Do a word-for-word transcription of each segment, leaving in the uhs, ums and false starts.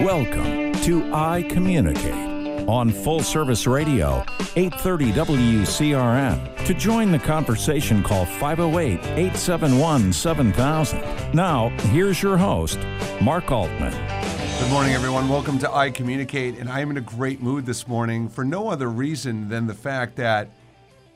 Welcome to iCommunicate on Full Service Radio, eight thirty W C R N. To join the conversation, call five oh eight, eight seven one, seven thousand. Now, here's your host, Mark Altman. Good morning, everyone. Welcome to iCommunicate, and I'm in a great mood this morning for no other reason than the fact that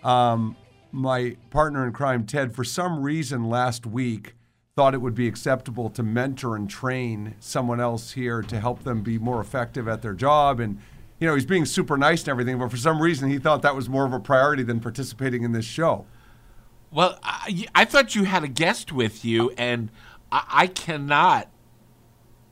um, my partner in crime, Ted, for some reason last week thought it would be acceptable to mentor and train someone else here to help them be more effective at their job. And, you know, he's being super nice and everything, but for some reason he thought that was more of a priority than participating in this show. Well, I, I thought you had a guest with you, and I, I cannot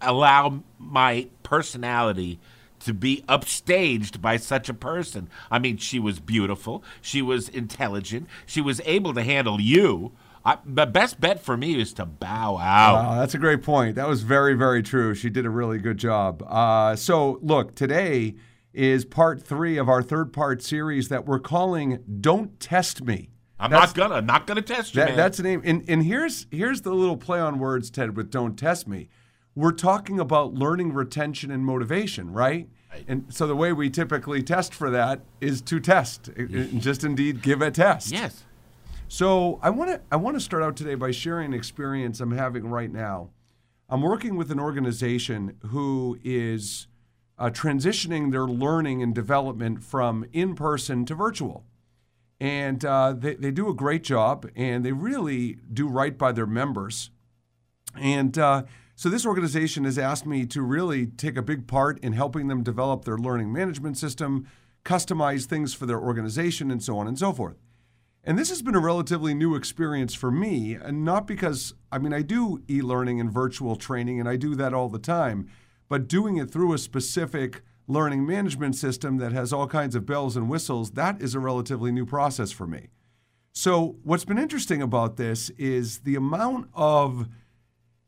allow my personality to be upstaged by such a person. I mean, she was beautiful. She was intelligent. She was able to handle you. I, the best bet for me is to bow out. Wow, that's a great point. That was very, very true. She did a really good job. Uh, so, look, today is part three of our third-part series that we're calling Don't Test Me. I'm that's, not gonna. I'm not gonna test you, that, man. That's the name. And, and here's, here's the little play on words, Ted, with Don't Test Me. We're talking about learning, retention, and motivation, right? right? And so the way we typically test for that is to test, just indeed give a test. Yes. So I want to I want to start out today by sharing an experience I'm having right now. I'm working with an organization who is uh, transitioning their learning and development from in-person to virtual. And uh, they, they do a great job, and they really do right by their members. And uh So this organization has asked me to really take a big part in helping them develop their learning management system, customize things for their organization, and so on and so forth. And this has been a relatively new experience for me, and not because, I mean, I do e-learning and virtual training, and I do that all the time, but doing it through a specific learning management system that has all kinds of bells and whistles, that is a relatively new process for me. So what's been interesting about this is the amount of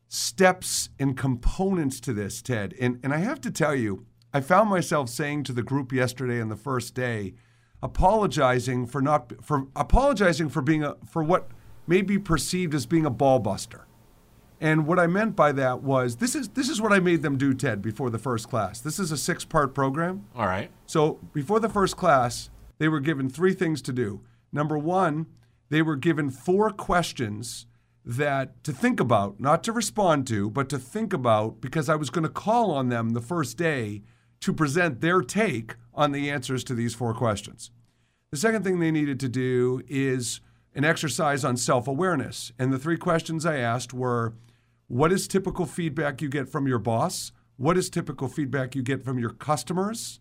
steps and components to this, Ted. And, and I have to tell you, I found myself saying to the group yesterday on the first day, apologizing for not for apologizing for being a for what may be perceived as being a ball buster. And what I meant by that was this is this is what I made them do, Ted, before the first class. This is a six-part program. All right. So before the first class, they were given three things to do. Number one, they were given four questions that to think about, not to respond to, but to think about, because I was going to call on them the first day to present their take on the answers to these four questions. The second thing they needed to do is an exercise on self-awareness. And the three questions I asked were, what is typical feedback you get from your boss? What is typical feedback you get from your customers?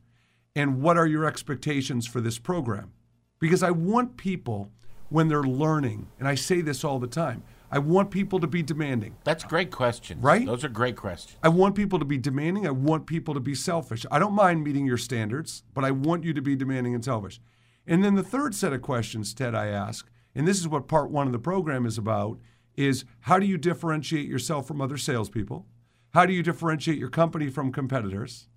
And what are your expectations for this program? Because I want people, when they're learning, and I say this all the time, I want people to be demanding. That's great questions. Right? Those are great questions. I want people to be demanding. I want people to be selfish. I don't mind meeting your standards, but I want you to be demanding and selfish. And then the third set of questions, Ted, I ask, and this is what part one of the program is about, is how do you differentiate yourself from other salespeople? How do you differentiate your company from competitors?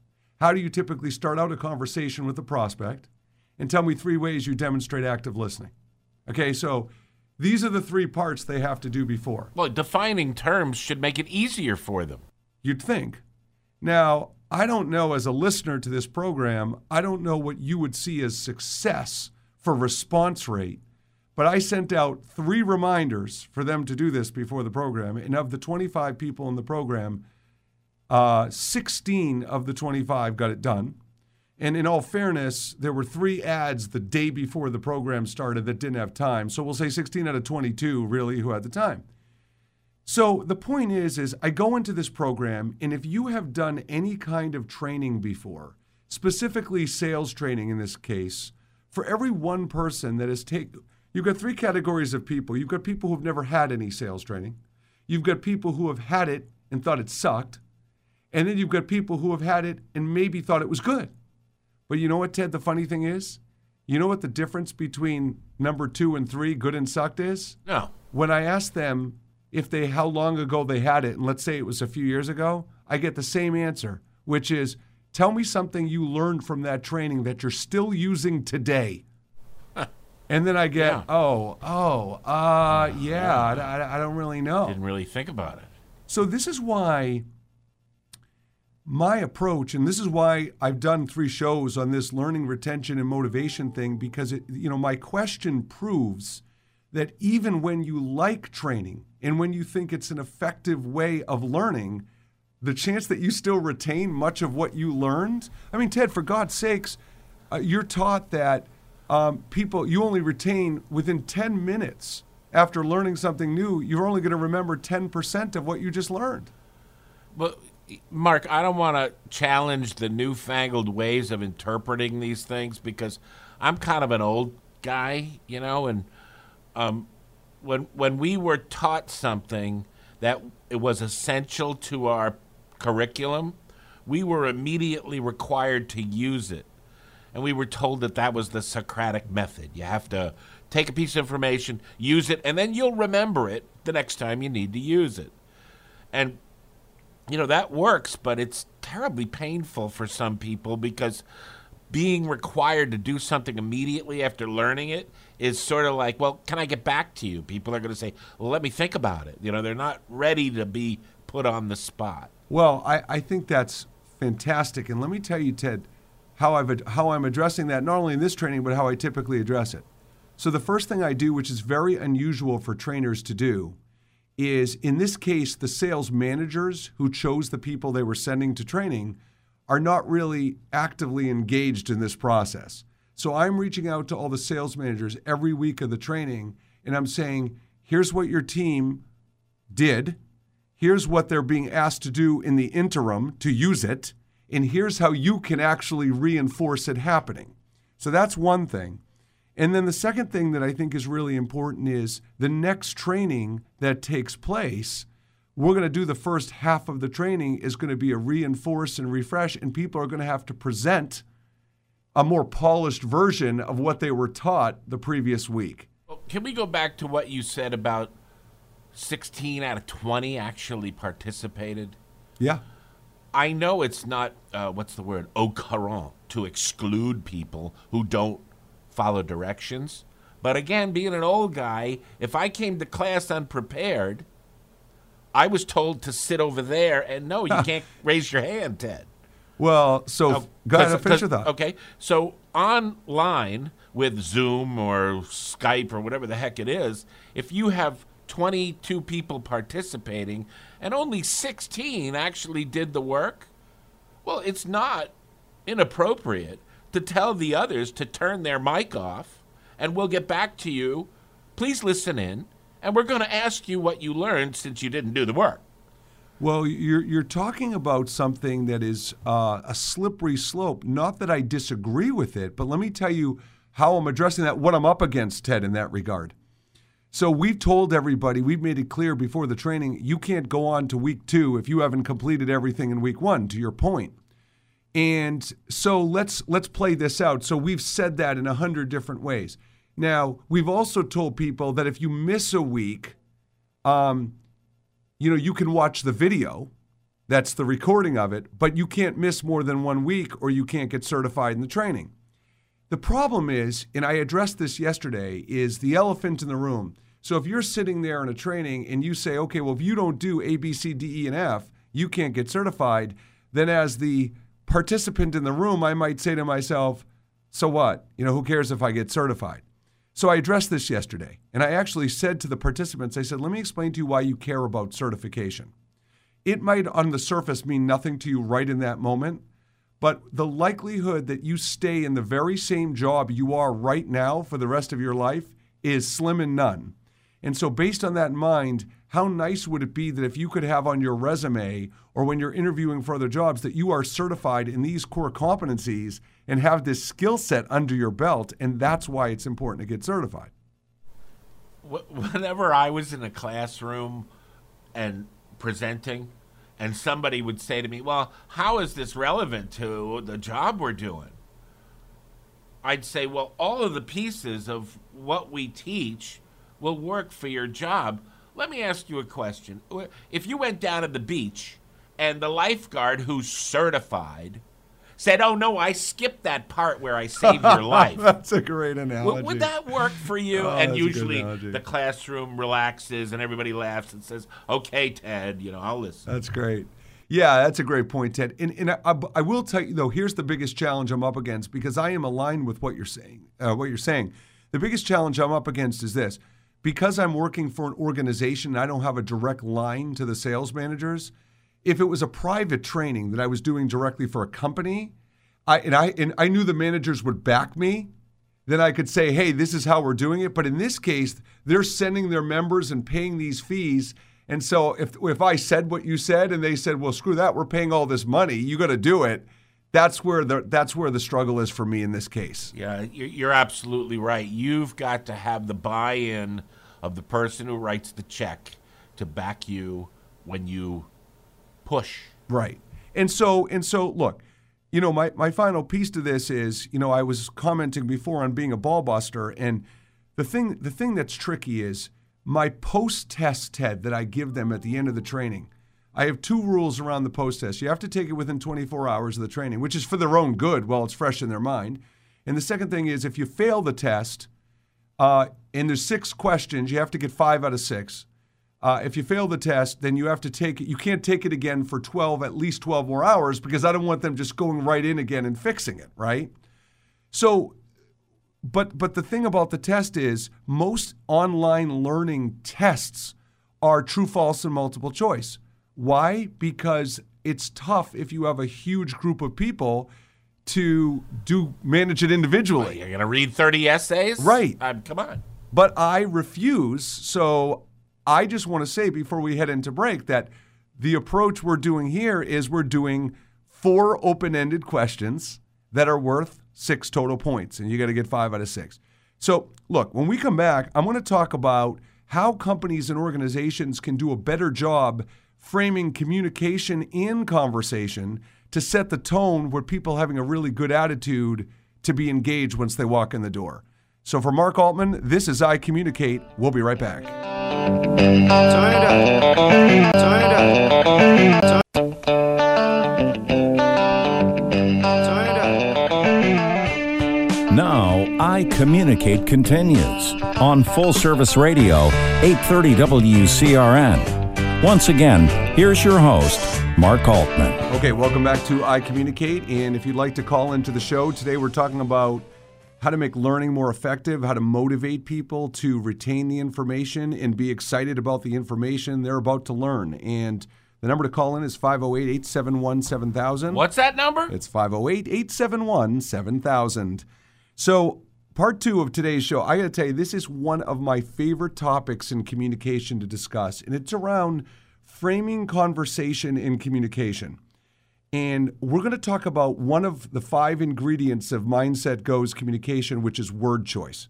How do you typically start out a conversation with a prospect? And tell me three ways you demonstrate active listening. Okay, so these are the three parts they have to do before. Well, defining terms should make it easier for them. You'd think. Now, I don't know, as a listener to this program, I don't know what you would see as success for response rate, but I sent out three reminders for them to do this before the program, and of the twenty-five people in the program, uh, sixteen of the twenty-five got it done. And in all fairness, there were three ads the day before the program started that didn't have time. So we'll say sixteen out of twenty-two, really, who had the time. So the point is, is I go into this program, and if you have done any kind of training before, specifically sales training in this case, for every one person that has taken, you've got three categories of people. You've got people who've never had any sales training. You've got people who have had it and thought it sucked. And then you've got people who have had it and maybe thought it was good. But you know what, Ted, the funny thing is? You know what the difference between number two and three, good and sucked, is? No. When I ask them if they how long ago they had it, and let's say it was a few years ago, I get the same answer, which is, tell me something you learned from that training that you're still using today. And then I get, yeah. oh, oh, uh, yeah, yeah. I, I, I don't really know. Didn't really think about it. So this is why my approach, and this is why I've done three shows on this learning, retention, and motivation thing, because it, you know, my question proves that even when you like training and when you think it's an effective way of learning, the chance that you still retain much of what you learned. I mean, Ted, for God's sakes, uh, you're taught that Um, people, you only retain within ten minutes after learning something new, you're only going to remember ten percent of what you just learned. But, Mark, I don't want to challenge the newfangled ways of interpreting these things because I'm kind of an old guy, you know, and um, when, when we were taught something that it was essential to our curriculum, we were immediately required to use it. And we were told that that was the Socratic method. You have to take a piece of information, use it, and then you'll remember it the next time you need to use it. And, you know, that works, but it's terribly painful for some people because being required to do something immediately after learning it is sort of like, well, can I get back to you? People are going to say, well, let me think about it. You know, they're not ready to be put on the spot. Well, I, I think that's fantastic. And let me tell you, Ted, how I've, how I'm addressing that, not only in this training, but how I typically address it. So the first thing I do, which is very unusual for trainers to do, is in this case, the sales managers who chose the people they were sending to training are not really actively engaged in this process. So I'm reaching out to all the sales managers every week of the training, and I'm saying, here's what your team did, here's what they're being asked to do in the interim to use it, and here's how you can actually reinforce it happening. So that's one thing. And then the second thing that I think is really important is the next training that takes place, we're going to do the first half of the training is going to be a reinforce and refresh, and people are going to have to present a more polished version of what they were taught the previous week. Well, can we go back to what you said about sixteen out of twenty actually participated? Yeah. I know it's not, uh, what's the word, au courant to exclude people who don't follow directions. But again, being an old guy, if I came to class unprepared, I was told to sit over there, and no, you can't raise your hand, Ted. Well, so uh, go ahead and finish your thought. Okay, so online with Zoom or Skype or whatever the heck it is, if you have twenty-two people participating, and only sixteen actually did the work, well, it's not inappropriate to tell the others to turn their mic off, and we'll get back to you. Please listen in, and we're going to ask you what you learned since you didn't do the work. Well, you're, you're talking about something that is uh, a slippery slope. Not that I disagree with it, but let me tell you how I'm addressing that, what I'm up against, Ted, in that regard. So we've told everybody, we've made it clear before the training, you can't go on to week two if you haven't completed everything in week one, to your point. And so let's let's play this out. So we've said that in a hundred different ways. Now, we've also told people that if you miss a week, um, you know, you can watch the video. That's the recording of it. But you can't miss more than one week or you can't get certified in the training. The problem is, and I addressed this yesterday, is the elephant in the room. So if you're sitting there in a training and you say, okay, well, if you don't do A, B, C, D, E, and F, you can't get certified, then as the participant in the room, I might say to myself, so what? You know, who cares if I get certified? So I addressed this yesterday, and I actually said to the participants, I said, let me explain to you why you care about certification. It might on the surface mean nothing to you right in that moment, but the likelihood that you stay in the very same job you are right now for the rest of your life is slim and none. And so based on that in mind, how nice would it be that if you could have on your resume or when you're interviewing for other jobs that you are certified in these core competencies and have this skill set under your belt, and that's why it's important to get certified. Whenever I was in a classroom and presenting, and somebody would say to me, well, how is this relevant to the job we're doing? I'd say, well, all of the pieces of what we teach will work for your job. Let me ask you a question. If you went down to the beach and the lifeguard who's certified said, oh, no, I skipped that part where I saved your life. That's a great analogy. Would, would that work for you? Oh, and usually the classroom relaxes and everybody laughs and says, okay, Ted, you know, I'll listen. That's great. Yeah, that's a great point, Ted. And, and I, I will tell you, though, here's the biggest challenge I'm up against, because I am aligned with what you're saying. Uh, what you're saying. The biggest challenge I'm up against is this. Because I'm working for an organization and I don't have a direct line to the sales managers, if it was a private training that I was doing directly for a company, I, and, I, and I knew the managers would back me, then I could say, hey, this is how we're doing it. But in this case, they're sending their members and paying these fees. And so if, if I said what you said and they said, well, screw that, we're paying all this money, you got to do it. That's where the that's where the struggle is for me in this case. Yeah, you're absolutely right. You've got to have the buy-in of the person who writes the check to back you when you push. Right. And so and so look, you know, my, my final piece to this is, you know, I was commenting before on being a ball buster, and the thing the thing that's tricky is my post-test, Ted, that I give them at the end of the training. I have two rules around the post-test. You have to take it within twenty-four hours of the training, which is for their own good while it's fresh in their mind. And the second thing is, if you fail the test, uh, and there's six questions, you have to get five out of six. Uh, if you fail the test, then you have to take it. You can't take it again for twelve, at least twelve more hours, because I don't want them just going right in again and fixing it, right? So, but but the thing about the test is, most online learning tests are true, false, and multiple choice. Why? Because it's tough if you have a huge group of people to do manage it individually. Well, you're going to read thirty essays? Right. Um, come on. But I refuse. So I just want to say before we head into break that the approach we're doing here is we're doing four open-ended questions that are worth six total points, and you got to get five out of six. So look, when we come back, I'm going to talk about how companies and organizations can do a better job framing communication in conversation to set the tone where people having a really good attitude to be engaged once they walk in the door. So for Mark Altman, this is iCommunicate. We'll be right back. Turn it up. Turn it up. Turn it up. Now, iCommunicate continues on Full Service Radio, eight thirty W C R N. Once again, here's your host, Mark Altman. Okay, welcome back to iCommunicate. And if you'd like to call into the show, today we're talking about how to make learning more effective, how to motivate people to retain the information and be excited about the information they're about to learn. And the number to call in is five oh eight, eight seven one, seven thousand. What's that number? It's five oh eight, eight seven one, seven thousand. So part two of today's show, I got to tell you, this is one of my favorite topics in communication to discuss, and it's around framing conversation in communication. And we're going to talk about one of the five ingredients of Mindset Go's communication, which is word choice.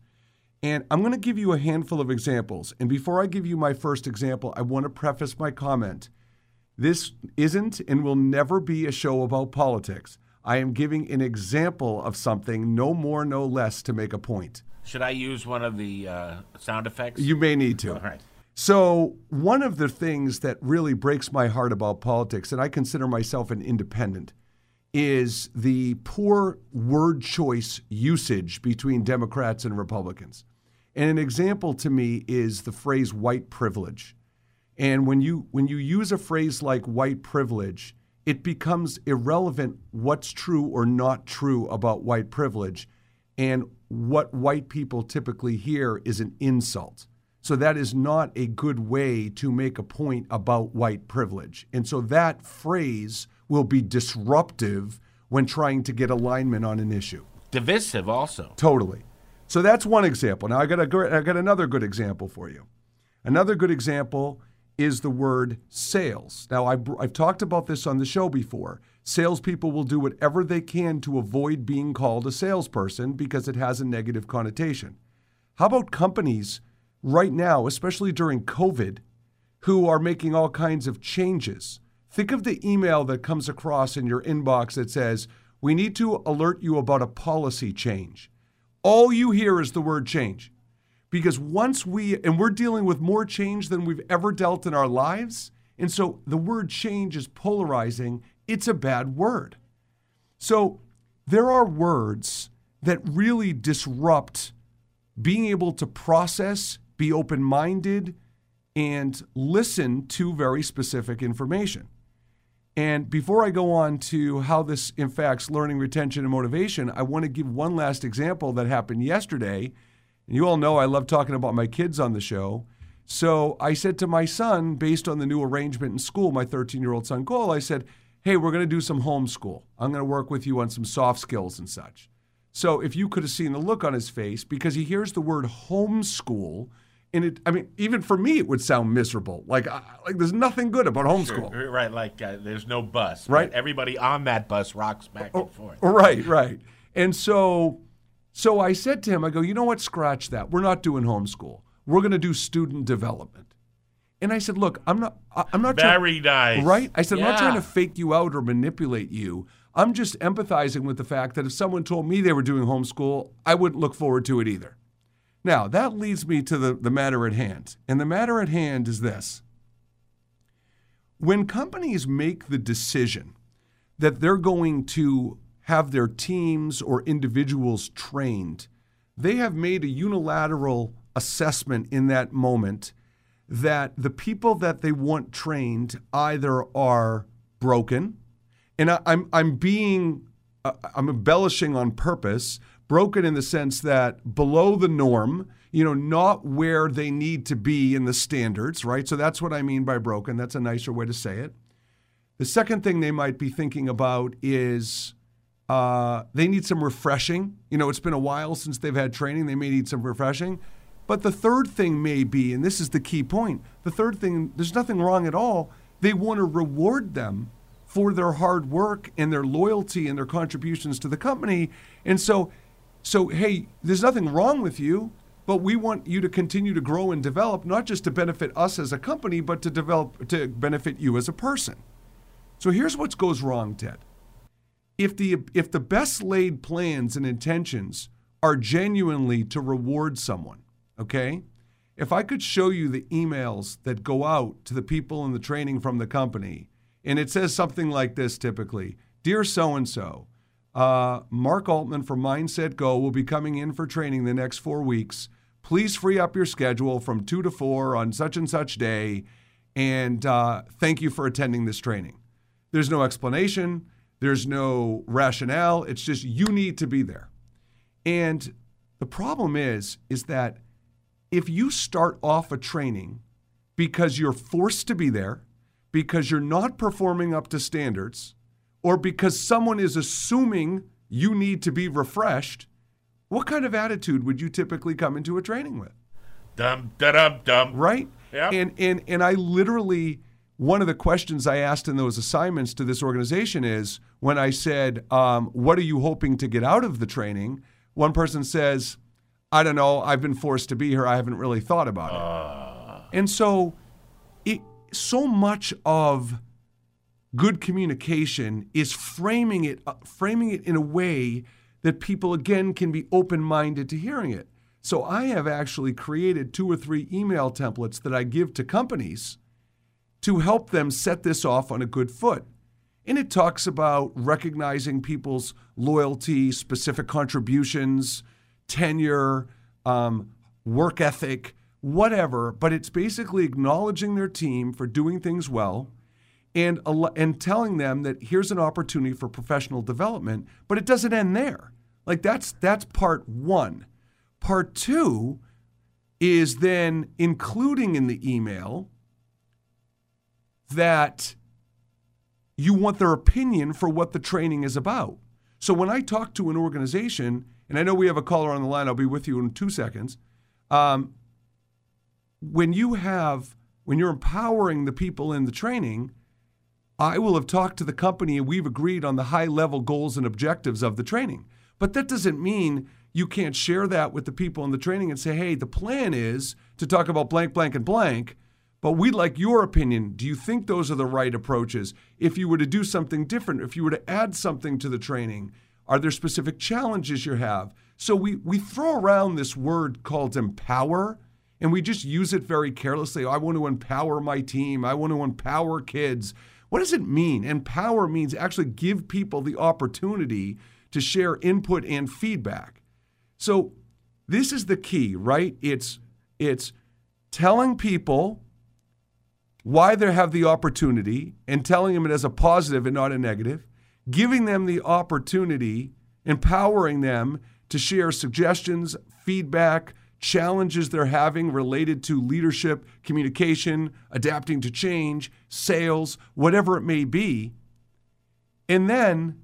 And I'm going to give you a handful of examples. And before I give you my first example, I want to preface my comment. This isn't and will never be a show about politics. I am giving an example of something, no more, no less, to make a point. Should I use one of the uh, sound effects? You may need to. All right. So one of the things that really breaks my heart about politics, and I consider myself an independent, is the poor word choice usage between Democrats and Republicans. And an example to me is the phrase white privilege. And when you when you use a phrase like white privilege, it becomes irrelevant what's true or not true about white privilege, and what white people typically hear is an insult. So that is not a good way to make a point about white privilege. And so that phrase will be disruptive when trying to get alignment on an issue. Divisive also. Totally. So that's one example. Now I got a, I got another good example for you. Another good example is the word sales. Now, I've, I've talked about this on the show before. Salespeople will do whatever they can to avoid being called a salesperson because it has a negative connotation. How about companies right now, especially during COVID, who are making all kinds of changes? Think of the email that comes across in your inbox that says, we need to alert you about a policy change. All you hear is the word change. Because once we, and we're dealing with more change than we've ever dealt in our lives, and so the word change is polarizing. It's a bad word. So there are words that really disrupt being able to process, be open-minded, and listen to very specific information. And before I go on to how this impacts learning, retention, and motivation, I want to give one last example that happened yesterday. And you all know I love talking about my kids on the show. So I said to my son, based on the new arrangement in school, my thirteen-year-old son Cole, I said, hey, we're going to do some homeschool. I'm going to work with you on some soft skills and such. So if you could have seen the look on his face, because he hears the word homeschool, and it, I mean, even for me, it would sound miserable. Like, I, like there's nothing good about homeschool. Sure, right, like uh, there's no bus. Right? Right. Everybody on that bus rocks back oh, and forth. Right, right. And so, so I said to him, I go, you know what, scratch that. We're not doing homeschool. We're going to do student development. And I said, look, I'm not I'm not Very trying, nice. Right? I said, yeah. I'm not trying to fake you out or manipulate you. I'm just empathizing with the fact that if someone told me they were doing homeschool, I wouldn't look forward to it either. Now, that leads me to the, the matter at hand. And the matter at hand is this. When companies make the decision that they're going to have their teams or individuals trained, they have made a unilateral assessment in that moment that the people that they want trained either are broken, and I, I'm I'm being uh, I'm embellishing on purpose, broken in the sense that below the norm, you know, not where they need to be in the standards, right? So that's what I mean by broken. That's a nicer way to say it. The second thing they might be thinking about is uh, they need some refreshing. You know, it's been a while since they've had training. They may need some refreshing. But the third thing may be, and this is the key point, the third thing, there's nothing wrong at all. They want to reward them for their hard work and their loyalty and their contributions to the company. And so, so hey, there's nothing wrong with you, but we want you to continue to grow and develop, not just to benefit us as a company, but to develop, to benefit you as a person. So here's what goes wrong, Ted. If the, if the best laid plans and intentions are genuinely to reward someone, okay? If I could show you the emails that go out to the people in the training from the company, and it says something like this typically, dear so-and-so, uh, Mark Altman from Mindset Go will be coming in for training the next four weeks. Please free up your schedule from two to four on such and such day, and uh, thank you for attending this training. There's no explanation. There's no rationale. It's just you need to be there. And the problem is, is that if you start off a training because you're forced to be there, because you're not performing up to standards, or because someone is assuming you need to be refreshed, what kind of attitude would you typically come into a training with? Dum, da-dum, dum. Right? Yep. And, and, and I literally, one of the questions I asked in those assignments to this organization is, when I said, um, what are you hoping to get out of the training? One person says, I don't know, I've been forced to be here, I haven't really thought about it. Uh. And so it, so much of good communication is framing it, uh, framing it in a way that people, again, can be open-minded to hearing it. So I have actually created two or three email templates that I give to companies to help them set this off on a good foot. And it talks about recognizing people's loyalty, specific contributions, tenure, um, work ethic, whatever, but it's basically acknowledging their team for doing things well and, and telling them that here's an opportunity for professional development, but it doesn't end there. Like that's, that's part one. Part two is then including in the email that you want their opinion for what the training is about. So when I talk to an organization, and I know we have a caller on the line. I'll be with you in two seconds. Um, when you have, when you're empowering the people in the training, I will have talked to the company and we've agreed on the high level goals and objectives of the training. But that doesn't mean you can't share that with the people in the training and say, hey, the plan is to talk about blank, blank, and blank, but we'd like your opinion. Do you think those are the right approaches? If you were to do something different, if you were to add something to the training, are there specific challenges you have? So we we throw around this word called empower, and we just use it very carelessly. I want to empower my team. I want to empower kids. What does it mean? Empower means actually give people the opportunity to share input and feedback. So this is the key, right? It's, it's telling people why they have the opportunity and telling them it as a positive and not a negative, giving them the opportunity, empowering them to share suggestions, feedback, challenges they're having related to leadership, communication, adapting to change, sales, whatever it may be. And then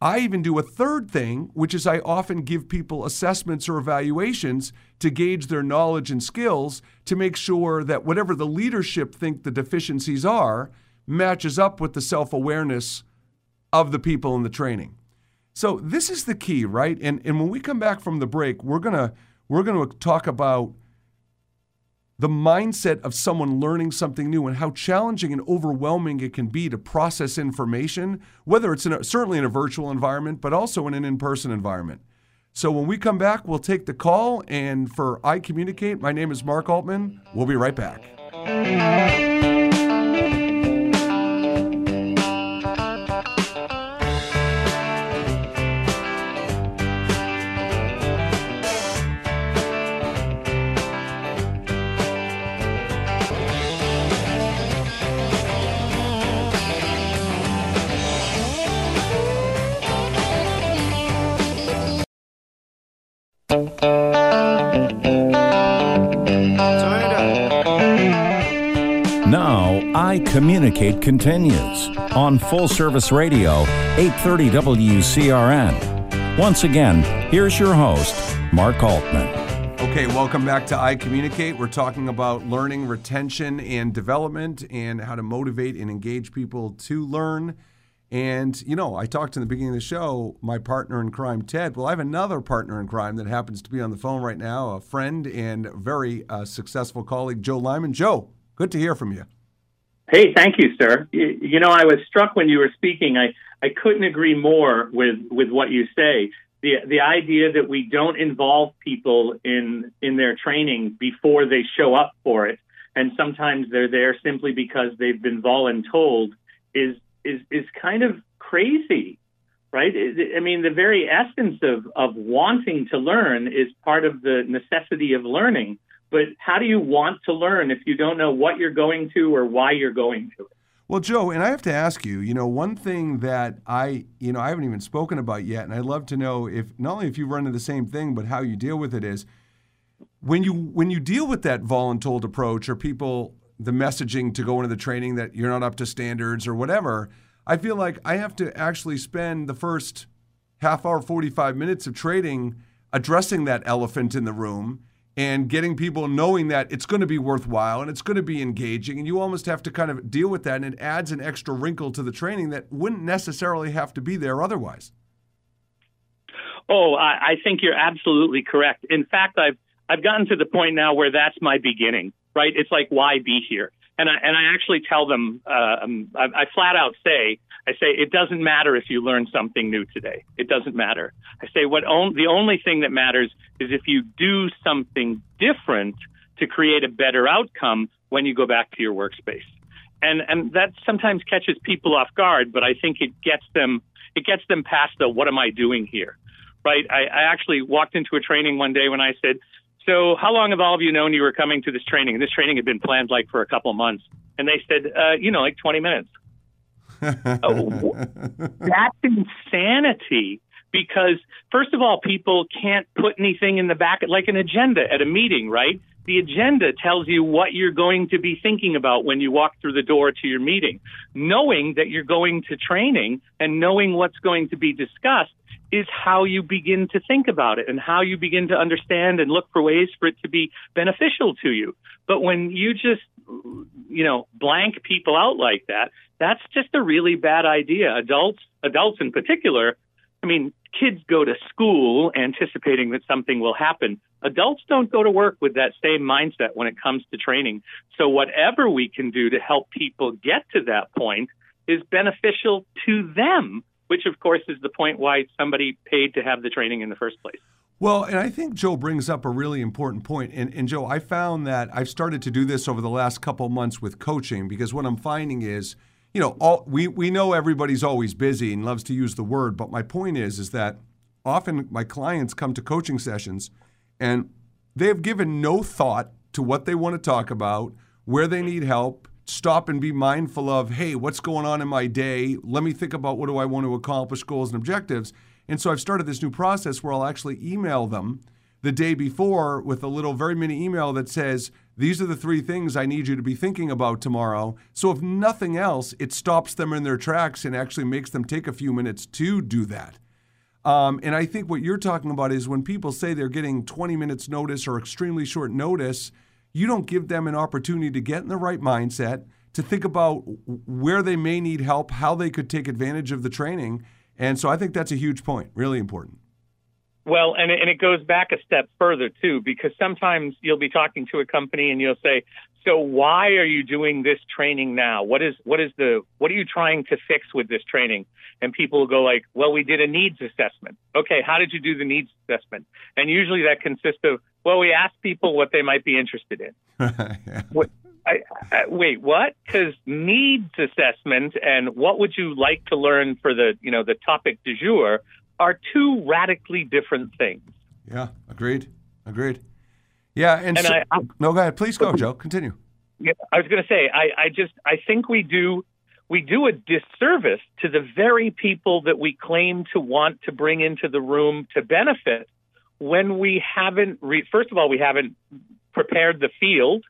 I even do a third thing, which is I often give people assessments or evaluations to gauge their knowledge and skills to make sure that whatever the leadership think the deficiencies are matches up with the self-awareness of the people in the training. So this is the key, right? And and when we come back from the break, we're gonna we're gonna talk about the mindset of someone learning something new and how challenging and overwhelming it can be to process information, whether it's in a, certainly in a virtual environment, but also in an in-person environment. So when we come back, we'll take the call. And for iCommunicate, my name is Mark Altman. We'll be right back. iCommunicate continues on Full Service Radio, eight thirty W C R N. Once again, here's your host, Mark Altman. Okay, welcome back to iCommunicate. We're talking about learning, retention, and development, and how to motivate and engage people to learn. And, you know, I talked in the beginning of the show, my partner in crime, Ted. Well, I have another partner in crime that happens to be on the phone right now, a friend and very uh, successful colleague, Joe Lyman. Joe, good to hear from you. Hey, thank you, sir. You know, I was struck when you were speaking. I, I couldn't agree more with, with what you say. The the idea that we don't involve people in in their training before they show up for it, and sometimes they're there simply because they've been voluntold, is is is kind of crazy, right? I mean, the very essence of, of wanting to learn is part of the necessity of learning. But how do you want to learn if you don't know what you're going to or why you're going to it? Well, Joe, and I have to ask you, you know, one thing that I, you know, I haven't even spoken about yet, and I'd love to know if not only if you run into the same thing, but how you deal with it is when you when you deal with that voluntold approach or people, the messaging to go into the training that you're not up to standards or whatever, I feel like I have to actually spend the first half hour, forty-five minutes of training addressing that elephant in the room and getting people knowing that it's going to be worthwhile and it's going to be engaging. And you almost have to kind of deal with that, and it adds an extra wrinkle to the training that wouldn't necessarily have to be there otherwise. Oh, I, I think you're absolutely correct. In fact, I've I've gotten to the point now where that's my beginning, right? It's like, why be here? And I, and I actually tell them, uh, um, I, I flat out say, I say, it doesn't matter if you learn something new today. It doesn't matter. I say, what on, the only thing that matters is if you do something different to create a better outcome when you go back to your workspace. And and that sometimes catches people off guard, but I think it gets them it gets them past the what am I doing here, right? I, I actually walked into a training one day when I said, so how long have all of you known you were coming to this training? And this training had been planned like for a couple of months. And they said, uh, you know, like twenty minutes. Oh, that's insanity, because first of all, people can't put anything in the back, like an agenda at a meeting, right? The agenda tells you what you're going to be thinking about when you walk through the door to your meeting. Knowing that you're going to training and knowing what's going to be discussed is how you begin to think about it and how you begin to understand and look for ways for it to be beneficial to you. But when you just, you know, blank people out like that, that's just a really bad idea. Adults, adults in particular, I mean, kids go to school anticipating that something will happen. Adults don't go to work with that same mindset when it comes to training. So whatever we can do to help people get to that point is beneficial to them, which, of course, is the point why somebody paid to have the training in the first place. Well, and I think Joe brings up a really important point. And, and Joe, I found that I've started to do this over the last couple months with coaching, because what I'm finding is, you know, all, we, we know everybody's always busy and loves to use the word, but my point is, is that often my clients come to coaching sessions and they have given no thought to what they want to talk about, where they need help, stop and be mindful of, hey, what's going on in my day? Let me think about what do I want to accomplish, goals and objectives. And so I've started this new process where I'll actually email them the day before with a little very mini email that says, these are the three things I need you to be thinking about tomorrow. So if nothing else, it stops them in their tracks and actually makes them take a few minutes to do that. Um, and I think what you're talking about is when people say they're getting twenty minutes notice or extremely short notice, you don't give them an opportunity to get in the right mindset, to think about where they may need help, how they could take advantage of the training. And so I think that's a huge point, really important. Well, and it, and it goes back a step further, too, because sometimes you'll be talking to a company and you'll say, so why are you doing this training now? What is what is the what are you trying to fix with this training? And people will go like, well, we did a needs assessment. Okay, how did you do the needs assessment? And usually that consists of, well, we asked people what they might be interested in. yeah. what, I, I, wait, what? Because needs assessment and what would you like to learn for the, you know, the topic du jour are two radically different things. Yeah, agreed, agreed. Yeah, and, and so, I, I, no, go ahead. Please go, Joe. Continue. Yeah, I was going to say, I, I just, I think we do, we do a disservice to the very people that we claim to want to bring into the room to benefit when we haven't. Re- First of all, we haven't prepared the field,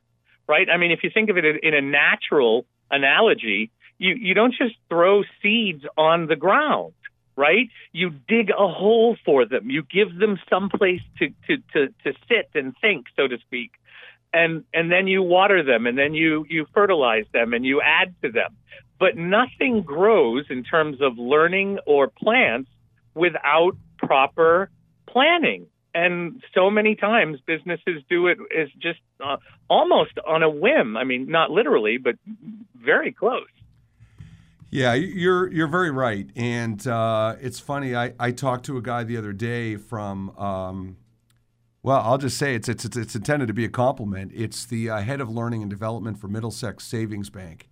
right? I mean, if you think of it in a natural analogy, you you don't just throw seeds on the ground. Right? You dig a hole for them. You give them someplace to, to, to, to sit and think, so to speak. And and then you water them, and then you, you fertilize them, and you add to them. But nothing grows in terms of learning or plants without proper planning. And so many times businesses do it is just uh, almost on a whim. I mean, not literally, but very close. Yeah, you're you're very right, and uh, it's funny. I, I talked to a guy the other day from, um, well, I'll just say it's it's it's intended to be a compliment. It's the uh, head of learning and development for Middlesex Savings Bank,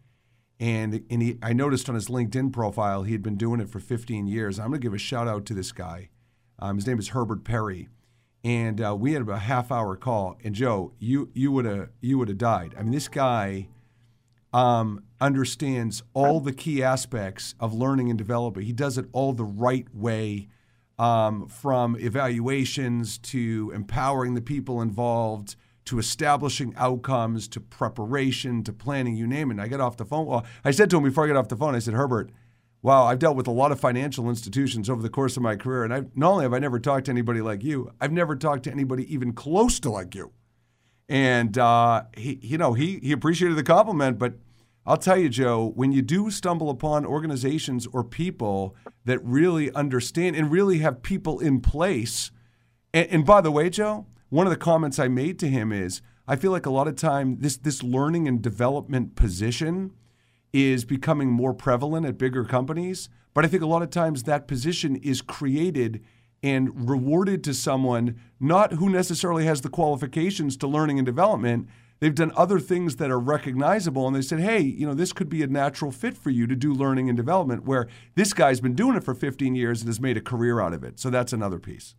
and and he, I noticed on his LinkedIn profile he had been doing it for fifteen years. I'm going to give a shout out to this guy. Um, his name is Herbert Perry, and uh, we had about a half hour call. And Joe, you you would have you would have died. I mean, this guy. Um, understands all the key aspects of learning and development. He does it all the right way, um, from evaluations to empowering the people involved, to establishing outcomes, to preparation, to planning, you name it. And I got off the phone. Well, I said to him before I got off the phone, I said, Herbert, wow, I've dealt with a lot of financial institutions over the course of my career. And I've, not only have I never talked to anybody like you, I've never talked to anybody even close to like you. And, uh, he, you know, he, he appreciated the compliment, but I'll tell you, Joe, when you do stumble upon organizations or people that really understand and really have people in place. And, and by the way, Joe, one of the comments I made to him is, I feel like a lot of time this, this learning and development position is becoming more prevalent at bigger companies. But I think a lot of times that position is created and rewarded to someone, not who necessarily has the qualifications to learning and development. They've done other things that are recognizable, and they said, hey, you know, this could be a natural fit for you to do learning and development, where this guy's been doing it for fifteen years and has made a career out of it. So that's another piece.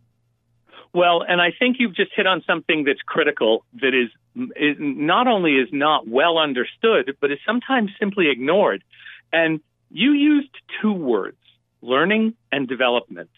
Well, and I think you've just hit on something that's critical, that is, is not only is not well understood, but is sometimes simply ignored. And you used two words, learning and development.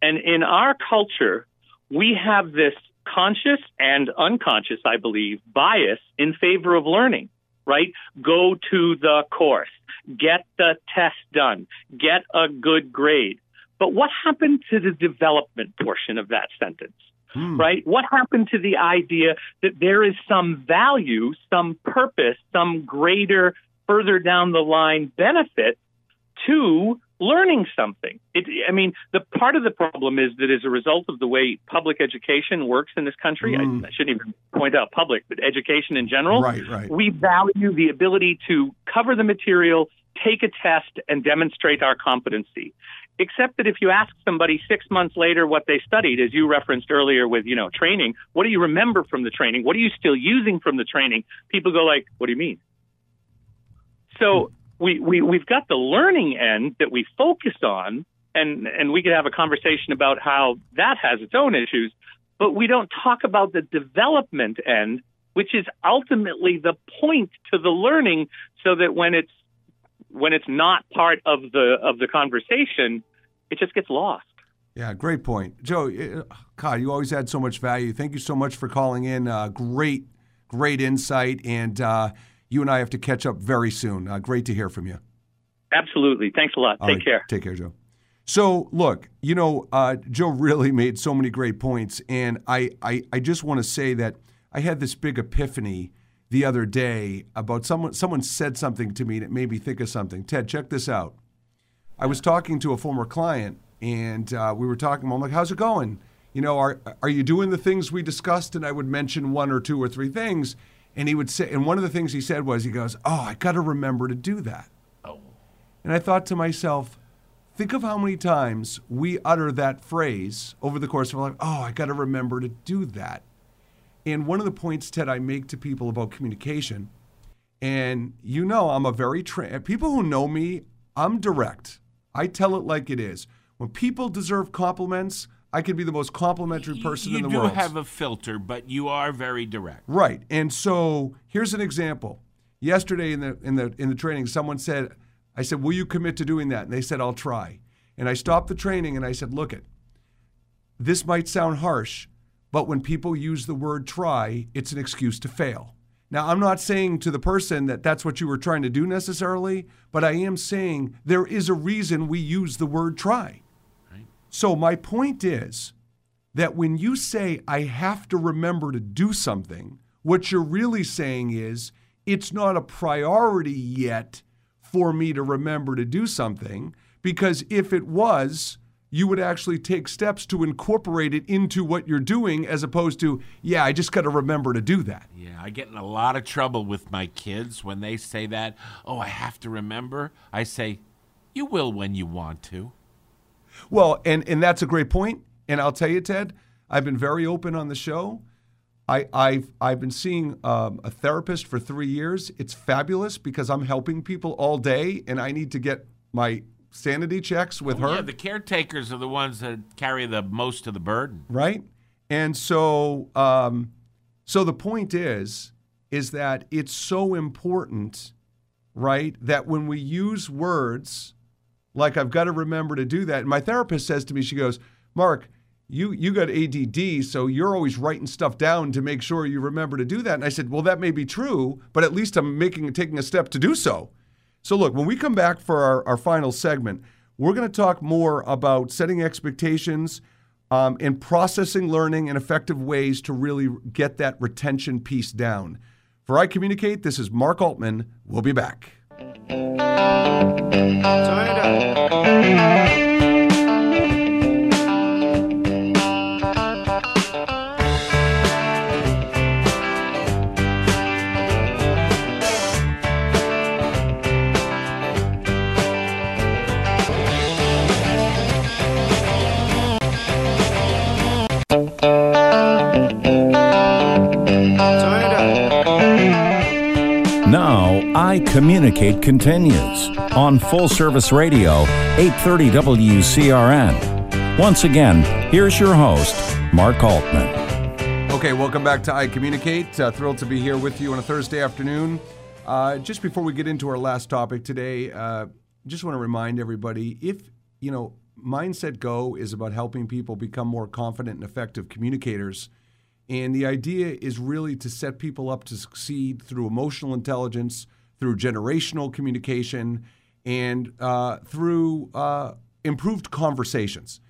And in our culture, we have this conscious and unconscious, I believe, bias in favor of learning, right? Go to the course, get the test done, get a good grade. But what happened to the development portion of that sentence, hmm. right? What happened to the idea that there is some value, some purpose, some greater, further down the line benefit to learning something? It, I mean, the part of the problem is that as a result of the way public education works in this country, mm. I, I shouldn't even point out public, but education in general, right, right. we value the ability to cover the material, take a test, and demonstrate our competency. Except that if you ask somebody six months later what they studied, as you referenced earlier with, you know, training, what do you remember from the training? What are you still using from the training? People go like, what do you mean? So we, we, we've got the learning end that we focus on, and, and we could have a conversation about how that has its own issues, but we don't talk about the development end, which is ultimately the point to the learning, so that when it's when it's not part of the of the conversation, it just gets lost. Yeah, great point. Joe, God, you always add so much value. Thank you so much for calling in. Uh, great, great insight. And uh, you and I have to catch up very soon. Uh, great to hear from you. Absolutely. Thanks a lot. All take right. care. Take care, Joe. So, look, you know, uh, Joe really made so many great points. And I, I, I just want to say that I had this big epiphany the other day about someone, someone said something to me and it made me think of something. Ted, check this out. I was talking to a former client and uh, we were talking, I'm like, how's it going? You know, are are you doing the things we discussed? And I would mention one or two or three things. And he would say, and one of the things he said was, he goes, oh, I got to remember to do that. Oh. And I thought to myself, think of how many times we utter that phrase over the course of our life. Oh, I got to remember to do that. And one of the points, Ted, I make to people about communication, and you know I'm a very tra- – people who know me, I'm direct. I tell it like it is. When people deserve compliments, I could be the most complimentary person you, you in the world. You do have a filter, but you are very direct. Right. And so here's an example. Yesterday in the in the, in the training, someone said – I said, will you commit to doing that? And they said, I'll try. And I stopped the training and I said, look it, this might sound harsh, but when people use the word try, it's an excuse to fail. Now, I'm not saying to the person that that's what you were trying to do necessarily, but I am saying there is a reason we use the word try. Right. So my point is that when you say, I have to remember to do something, what you're really saying is it's not a priority yet for me to remember to do something, because if it was, you would actually take steps to incorporate it into what you're doing, as opposed to, yeah, I just got to remember to do that. Yeah, I get in a lot of trouble with my kids when they say that, oh, I have to remember. I say, you will when you want to. Well, and, and that's a great point. And I'll tell you, Ted, I've been very open on the show. I, I've, I've been seeing um, a therapist for three years. It's fabulous because I'm helping people all day, and I need to get my sanity checks with oh, her. Yeah, the caretakers are the ones that carry the most of the burden. Right. And so um, so the point is, is that it's so important, right, that when we use words like I've got to remember to do that. And my therapist says to me, she goes, Mark, you, you got A D D, so you're always writing stuff down to make sure you remember to do that. And I said, well, that may be true, but at least I'm making taking a step to do so. So look, when we come back for our, our final segment, we're going to talk more about setting expectations um, and processing learning and effective ways to really get that retention piece down. For iCommunicate, this is Mark Altman. We'll be back. Turn it up. iCommunicate continues on Full Service Radio, eight thirty W C R N. Once again, here's your host, Mark Altman. Okay, welcome back to iCommunicate. Uh, thrilled to be here with you on a Thursday afternoon. Uh, just before we get into our last topic today, uh, just want to remind everybody, if, you know, Mindset Go is about helping people become more confident and effective communicators. And the idea is really to set people up to succeed through emotional intelligence, through generational communication, and uh, through uh, improved conversations.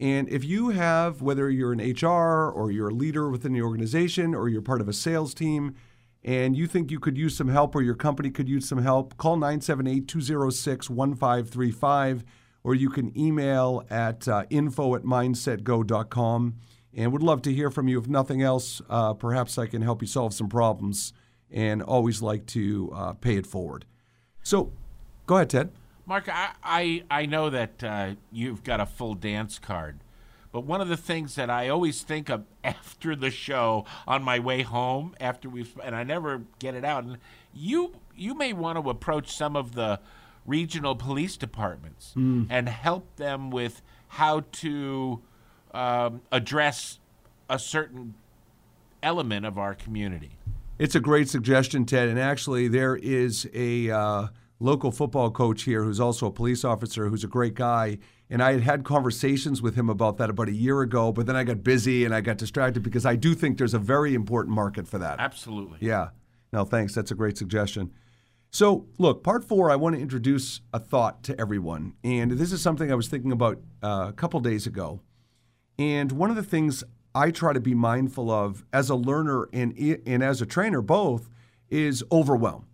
And if you have, whether you're an H R or you're a leader within the organization or you're part of a sales team, and you think you could use some help or your company could use some help, call nine seven eight, two zero six, one five three five, or you can email at uh, info at mindset go dot com. And would love to hear from you. If nothing else, uh, perhaps I can help you solve some problems, and always like to uh, pay it forward. So go ahead, Ted. Mark, I, I, I know that uh, you've got a full dance card, but one of the things that I always think of after the show on my way home, after we've, and I never get it out, and you, you may want to approach some of the regional police departments mm. and help them with how to um, address a certain element of our community. It's a great suggestion, Ted, and actually there is a uh, local football coach here who's also a police officer who's a great guy, and I had had conversations with him about that about a year ago, but then I got busy and I got distracted because I do think there's a very important market for that. Absolutely. Yeah. No, thanks. That's a great suggestion. So, look, part four, I want to introduce a thought to everyone, and this is something I was thinking about uh, a couple days ago, and one of the things I try to be mindful of as a learner and, and as a trainer both is overwhelm.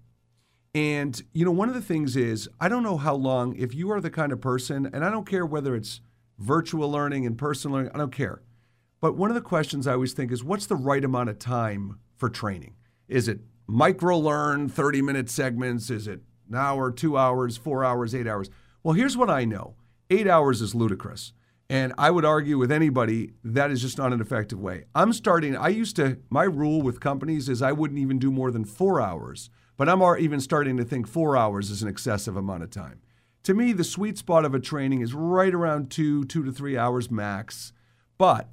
And, you know, one of the things is I don't know how long, if you are the kind of person, and I don't care whether it's virtual learning and personal learning, I don't care. But one of the questions I always think is what's the right amount of time for training? Is it micro-learn, thirty-minute segments? Is it an hour, two hours, four hours, eight hours? Well, here's what I know. Eight hours is ludicrous. And I would argue with anybody that is just not an effective way. I'm starting, I used to, my rule with companies is I wouldn't even do more than four hours, but I'm even starting to think four hours is an excessive amount of time. To me, the sweet spot of a training is right around two, two to three hours max, but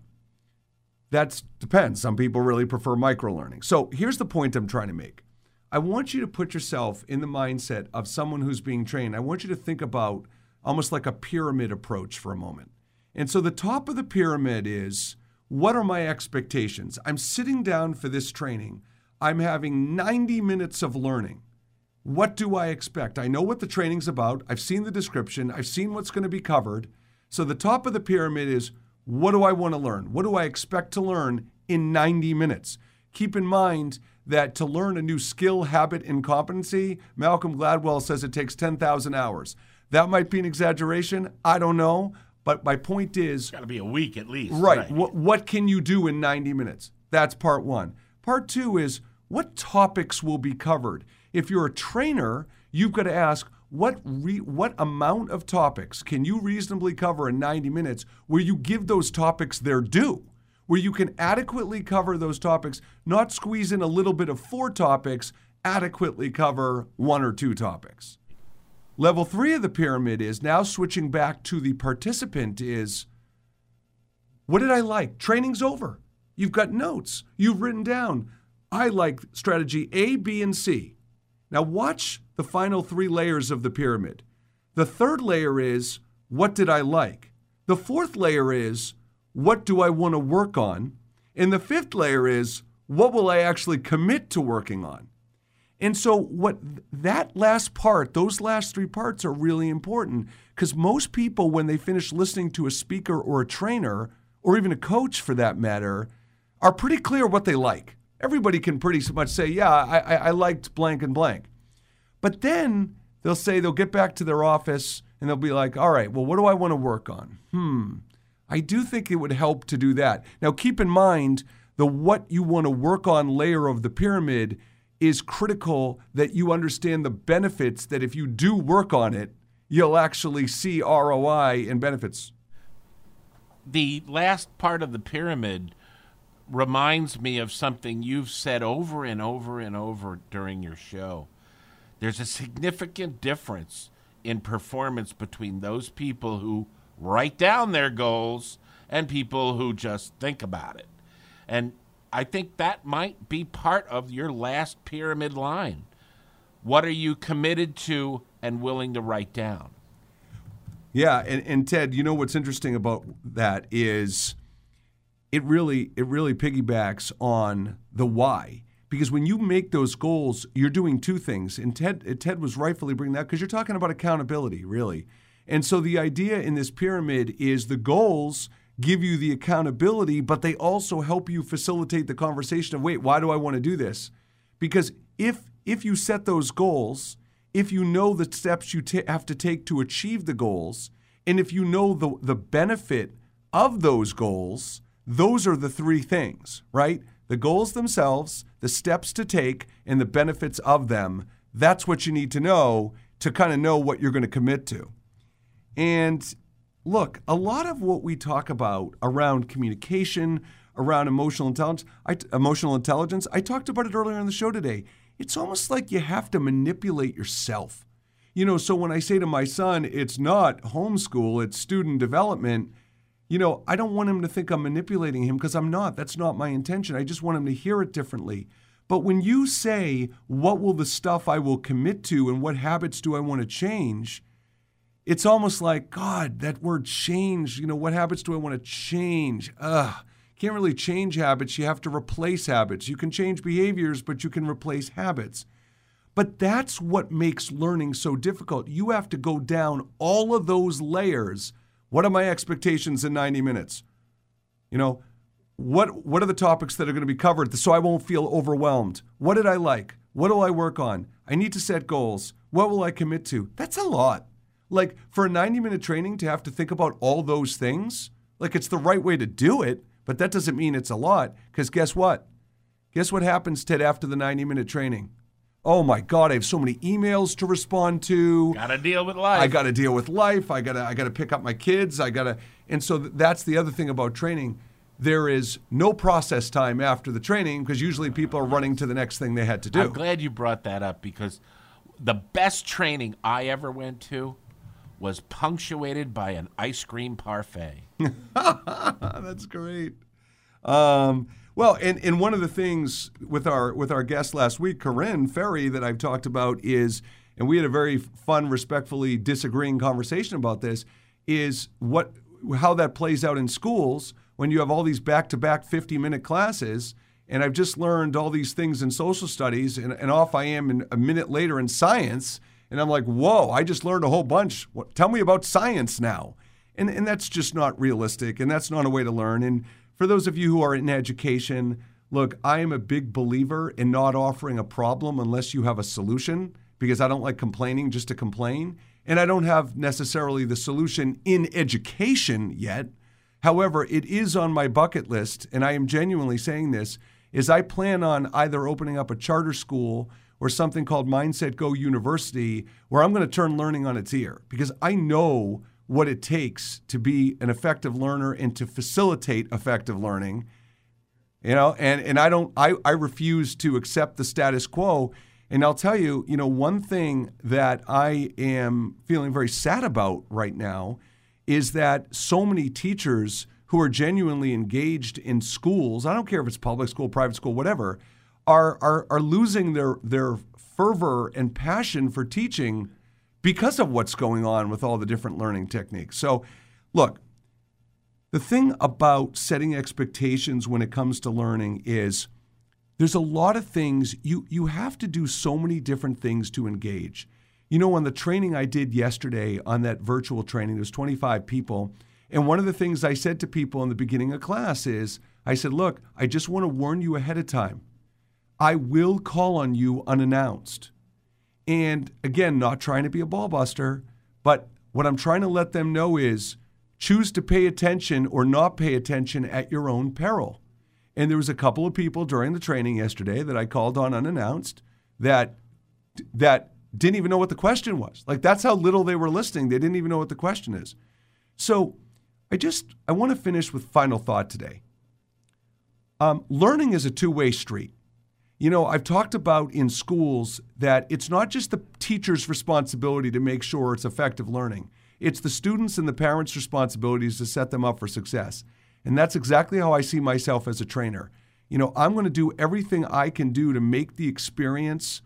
that depends. Some people really prefer microlearning. So here's the point I'm trying to make. I want you to put yourself in the mindset of someone who's being trained. I want you to think about almost like a pyramid approach for a moment. And so the top of the pyramid is, what are my expectations? I'm sitting down for this training. I'm having ninety minutes of learning. What do I expect? I know what the training's about. I've seen the description. I've seen what's going to be covered. So the top of the pyramid is, what do I want to learn? What do I expect to learn in ninety minutes? Keep in mind that to learn a new skill, habit, and competency, Malcolm Gladwell says it takes ten thousand hours. That might be an exaggeration. I don't know. But my point is... It's got to be a week at least. Right. right. What, what can you do in ninety minutes? That's part one. Part two is, what topics will be covered? If you're a trainer, you've got to ask, what re, what amount of topics can you reasonably cover in ninety minutes where you give those topics their due, where you can adequately cover those topics, not squeeze in a little bit of four topics, adequately cover one or two topics. Level three of the pyramid is, now switching back to the participant, is, what did I like? Training's over. You've got notes. You've written down, I like strategy A, B, and C. Now watch the final three layers of the pyramid. The third layer is, what did I like? The fourth layer is, what do I want to work on? And the fifth layer is, what will I actually commit to working on? And so what that last part, those last three parts are really important, because most people, when they finish listening to a speaker or a trainer, or even a coach for that matter, are pretty clear what they like. Everybody can pretty much say, yeah, I, I liked blank and blank. But then they'll say, they'll get back to their office and they'll be like, all right, well, what do I want to work on? Hmm, I do think it would help to do that. Now, keep in mind, the what you want to work on layer of the pyramid is critical, that you understand the benefits, that if you do work on it, you'll actually see R O I and benefits. The last part of the pyramid reminds me of something you've said over and over and over during your show. There's a significant difference in performance between those people who write down their goals and people who just think about it. And I think that might be part of your last pyramid line. What are you committed to and willing to write down? Yeah, and, and Ted, you know what's interesting about that is it really it really piggybacks on the why. Because when you make those goals, you're doing two things. And Ted, Ted was rightfully bringing that, because you're talking about accountability, really. And so the idea in this pyramid is the goals give you the accountability, but they also help you facilitate the conversation of, wait, why do I want to do this? Because if if you set those goals, if you know the steps you t- have to take to achieve the goals, and if you know the, the benefit of those goals, those are the three things, right? The goals themselves, the steps to take, and the benefits of them. That's what you need to know to kind of know what you're going to commit to. And look, a lot of what we talk about around communication, around emotional intelligence, I, emotional intelligence, I talked about it earlier on the show today. It's almost like you have to manipulate yourself. You know, so when I say to my son, it's not homeschool, it's student development, you know, I don't want him to think I'm manipulating him because I'm not. That's not my intention. I just want him to hear it differently. But when you say, what will the stuff I will commit to and what habits do I want to change? It's almost like, God, that word change, you know, what habits do I want to change? Ugh. Can't really change habits. You have to replace habits. You can change behaviors, but you can replace habits. But that's what makes learning so difficult. You have to go down all of those layers. What are my expectations in ninety minutes? You know, what what are the topics that are going to be covered so I won't feel overwhelmed? What did I like? What do I work on? I need to set goals. What will I commit to? That's a lot. Like, for a ninety-minute training to have to think about all those things, like, it's the right way to do it. But that doesn't mean it's a lot, because guess what? Guess what happens, Ted, after the ninety-minute training? Oh, my God, I have so many emails to respond to. Got to deal with life. I got to deal with life. I got to I got to pick up my kids. I got to, and so that's the other thing about training. There is no process time after the training, because usually people are running to the next thing they had to do. I'm glad you brought that up, because the best training I ever went to was punctuated by an ice cream parfait. That's great. Um, well, and, and one of the things with our with our guest last week, Corinne Ferry, that I've talked about is, and we had a very fun, respectfully disagreeing conversation about this, is what how that plays out in schools when you have all these back-to-back fifty-minute classes, and I've just learned all these things in social studies, and, and off I am in, a minute later in science. And I'm like, whoa, I just learned a whole bunch. What, tell me about science now. And and that's just not realistic, and that's not a way to learn. And for those of you who are in education, look, I am a big believer in not offering a problem unless you have a solution, because I don't like complaining just to complain. And I don't have necessarily the solution in education yet. However, it is on my bucket list, and I am genuinely saying this, is I plan on either opening up a charter school or something called Mindset Go University, where I'm going to turn learning on its ear, because I know what it takes to be an effective learner and to facilitate effective learning. You know, and, and I don't I, I refuse to accept the status quo. And I'll tell you, you know, one thing that I am feeling very sad about right now is that so many teachers who are genuinely engaged in schools, I don't care if it's public school, private school, whatever, Are, are are losing their their fervor and passion for teaching because of what's going on with all the different learning techniques. So, look, the thing about setting expectations when it comes to learning is there's a lot of things. You, you have to do so many different things to engage. You know, on the training I did yesterday, on that virtual training, there's twenty-five people. And one of the things I said to people in the beginning of class is, I said, look, I just want to warn you ahead of time. I will call on you unannounced. And again, not trying to be a ball buster, but what I'm trying to let them know is choose to pay attention or not pay attention at your own peril. And there was a couple of people during the training yesterday that I called on unannounced that that didn't even know what the question was. Like, that's how little they were listening. They didn't even know what the question is. So I just, I want to finish with final thought today. Um, learning is a two-way street. You know, I've talked about in schools that it's not just the teacher's responsibility to make sure it's effective learning. It's the students' and the parents' responsibilities to set them up for success. And that's exactly how I see myself as a trainer. You know, I'm going to do everything I can do to make the experience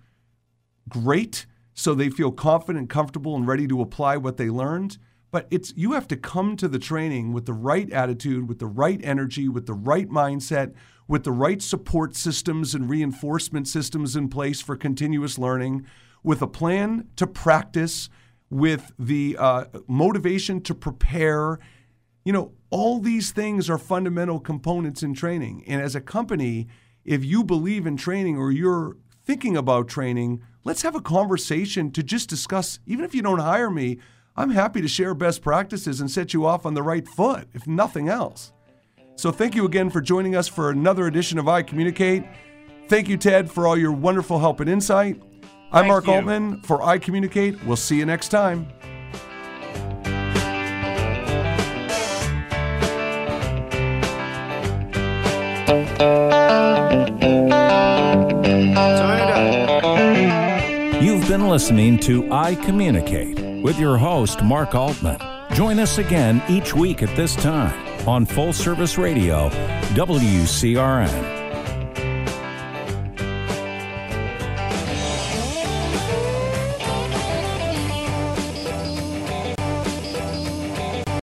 great so they feel confident, comfortable, and ready to apply what they learned. But it's you have to come to the training with the right attitude, with the right energy, with the right mindset, with the right support systems and reinforcement systems in place for continuous learning, with a plan to practice, with the uh, motivation to prepare. You know, all these things are fundamental components in training. And as a company, if you believe in training or you're thinking about training, let's have a conversation to just discuss, even if you don't hire me, I'm happy to share best practices and set you off on the right foot, if nothing else. So thank you again for joining us for another edition of iCommunicate. Thank you, Ted, for all your wonderful help and insight. I'm Mark you. Altman for iCommunicate. We'll see you next time. You've been listening to iCommunicate with your host, Mark Altman. Join us again each week at this time on Full Service Radio, W C R N.